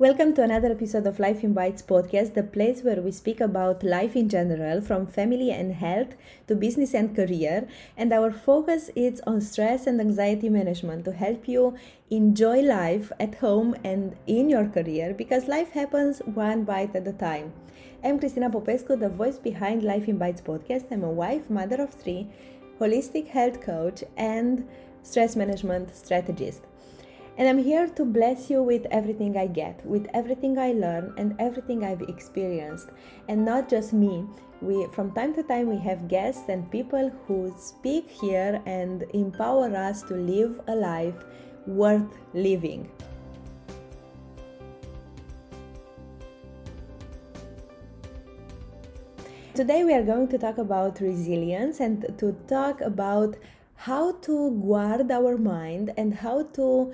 Welcome to another episode of Life in Bites podcast, the place where we speak about life in general, from family and health to business and career. And our focus is on stress and anxiety management to help you enjoy life at home and in your career, because life happens one bite at a time. I'm Cristina Popescu, the voice behind Life in Bites podcast. I'm a wife, mother of three, holistic health coach, and stress management strategist. And I'm here to bless you with everything I get, with everything I learn, and everything I've experienced. And not just me. From time to time, we have guests and people who speak here and empower us to live a life worth living. Today, we are going to talk about resilience and to talk about how to guard our mind and how to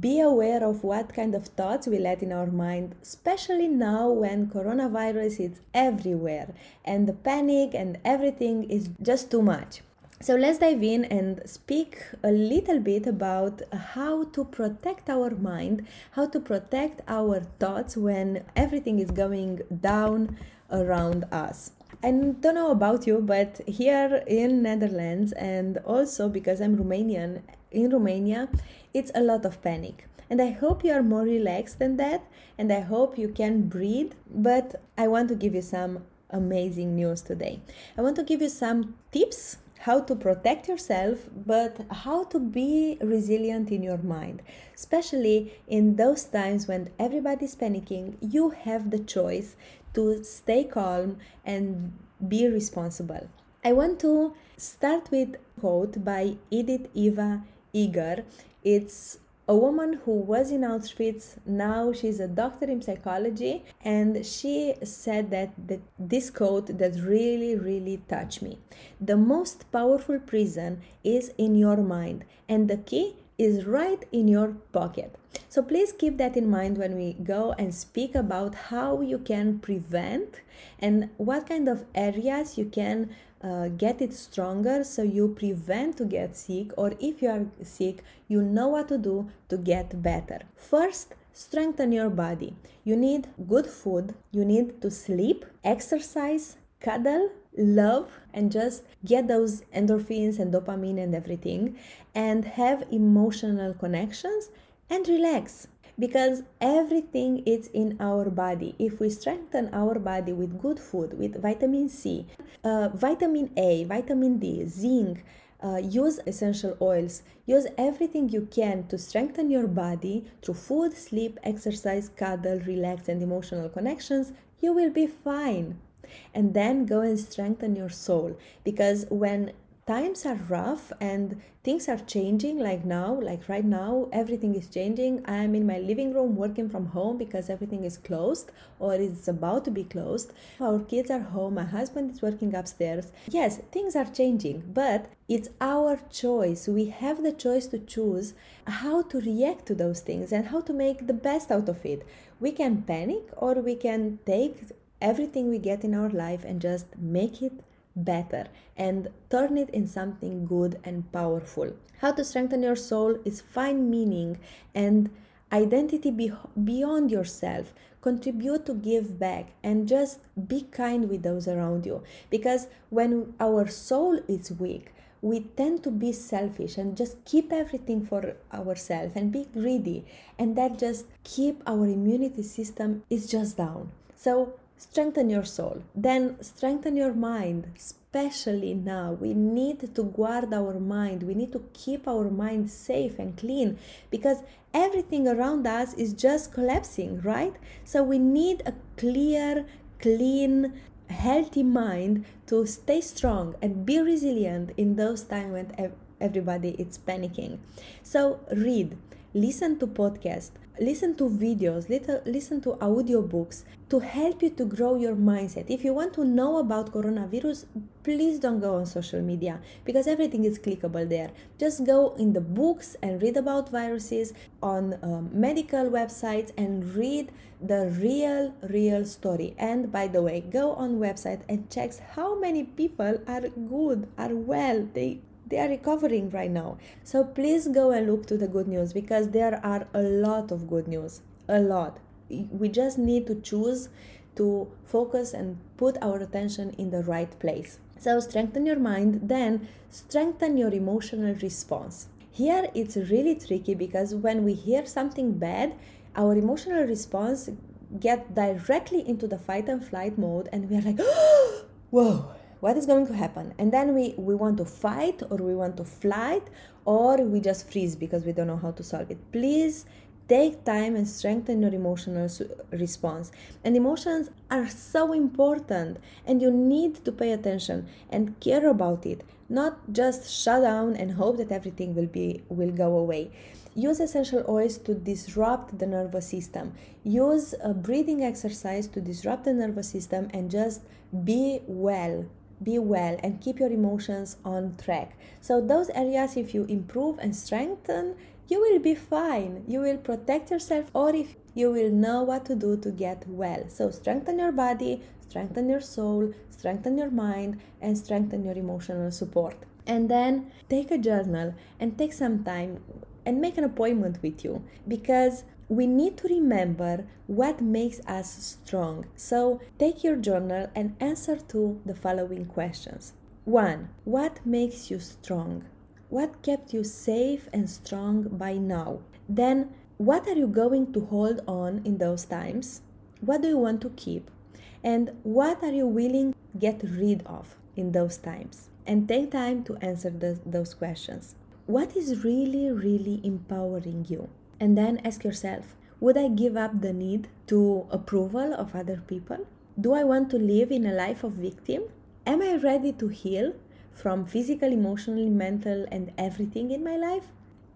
be aware of what kind of thoughts we let in our mind, especially now when coronavirus is everywhere and the panic and everything is just too much. So let's dive in and speak a little bit about how to protect our mind, how to protect our thoughts when everything is going down around us. I don't know about you, but here in Netherlands, and also because I'm Romanian, in Romania, it's a lot of panic. And I hope you are more relaxed than that, and I hope you can breathe. But I want to give you some amazing news today. I want to give you some tips how to protect yourself, but how to be resilient in your mind. Especially in those times when everybody's panicking, you have the choice to stay calm and be responsible. I want to start with a quote by Edith Eva Eger. It's a woman who was in Auschwitz. Now she's a doctor in psychology, and she said that this quote that really touched me. The most powerful prison is in your mind, and the key is right in your pocket. So please keep that in mind when we go and speak about how you can prevent and what kind of areas you can get it stronger, so you prevent to get sick, or if you are sick, you know what to do to get better. First, strengthen your body. You need good food, you need to sleep, exercise, cuddle, love, and just get those endorphins and dopamine and everything, and have emotional connections and relax. Because everything is in our body. If we strengthen our body with good food, with vitamin C, vitamin A, vitamin D, zinc, use essential oils, use everything you can to strengthen your body through food, sleep, exercise, cuddle, relax, and emotional connections, you will be fine. And then go and strengthen your soul. Because when times are rough and things are changing like right now, everything is changing. I am in my living room working from home because everything is closed or is about to be closed. Our kids are home, my husband is working upstairs. Yes, things are changing, but it's our choice. We have the choice to choose how to react to those things and how to make the best out of it. We can panic, or we can take everything we get in our life and just make it better and turn it in something good and powerful. How to strengthen your soul is find meaning and identity beyond yourself. Contribute to give back and just be kind with those around you. Because when our soul is weak, we tend to be selfish and just keep everything for ourselves and be greedy. And that just keep our immunity system is just down. So strengthen your soul, then strengthen your mind. Especially now, we need to guard our mind. We need to keep our mind safe and clean, because everything around us is just collapsing, right? So we need a clear, clean, healthy mind to stay strong and be resilient in those times when everybody is panicking. So read, listen to podcasts, listen to videos, listen to audiobooks to help you to grow your mindset. If you want to know about coronavirus, please don't go on social media, because everything is clickable there. Just go in the books and read about viruses on medical websites and read the real story. And by the way, go on website and check how many people are good, are well, they are recovering right now. So please go and look to the good news, because there are a lot of good news, a lot. we just need to choose to focus and put our attention in the right place. So strengthen your mind, then strengthen your emotional response. Here it's really tricky because when we hear something bad, our emotional response gets directly into the fight and flight mode and we're like, oh, whoa, what is going to happen? And then we want to fight or we want to flight or we just freeze because we don't know how to solve it. Please take time and strengthen your emotional response. And emotions are so important and you need to pay attention and care about it. Not just shut down and hope that everything will go away. Use essential oils to disrupt the nervous system. Use a breathing exercise to disrupt the nervous system and just be well. Be well and keep your emotions on track. So those areas, if you improve and strengthen, you will be fine. You will protect yourself, or if you will know what to do to get well. So strengthen your body, strengthen your soul, strengthen your mind, and strengthen your emotional support. And then take a journal and take some time and make an appointment with you, because we need to remember what makes us strong. So take your journal and answer to the following questions. 1. What makes you strong? What kept you safe and strong by now? Then, what are you going to hold on in those times? What do you want to keep? And what are you willing to get rid of in those times? And take time to answer those questions. What is really, really empowering you? And then ask yourself, would I give up the need to approval of other people? Do I want to live in a life of victim? Am I ready to heal from physical, emotional, mental, and everything in my life?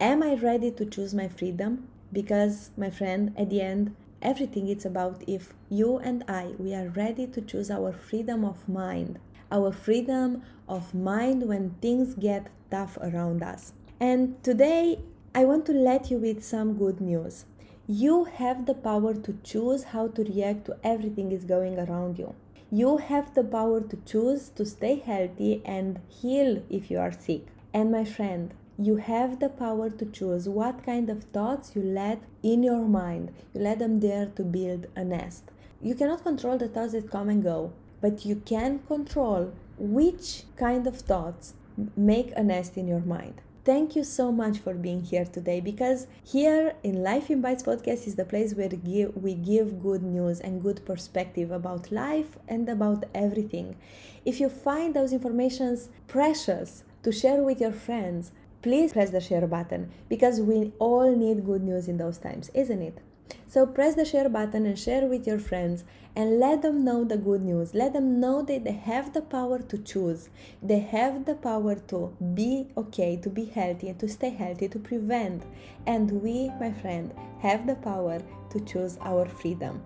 Am I ready to choose my freedom? Because, my friend, at the end, everything it's about if you and I, we are ready to choose our freedom of mind. Our freedom of mind when things get tough around us. And today, I want to let you with some good news. You have the power to choose how to react to everything is going around you. You have the power to choose to stay healthy and heal if you are sick. And my friend, you have the power to choose what kind of thoughts you let in your mind. You let them there to build a nest. You cannot control the thoughts that come and go, but you can control which kind of thoughts make a nest in your mind. Thank you so much for being here today, because here in Life in Bites podcast is the place where we give good news and good perspective about life and about everything. If you find those informations precious to share with your friends, please press the share button, because we all need good news in those times, isn't it? So press the share button and share with your friends and let them know the good news. Let them know that they have the power to choose. They have the power to be okay, to be healthy and to stay healthy, to prevent. And we, my friend, have the power to choose our freedom.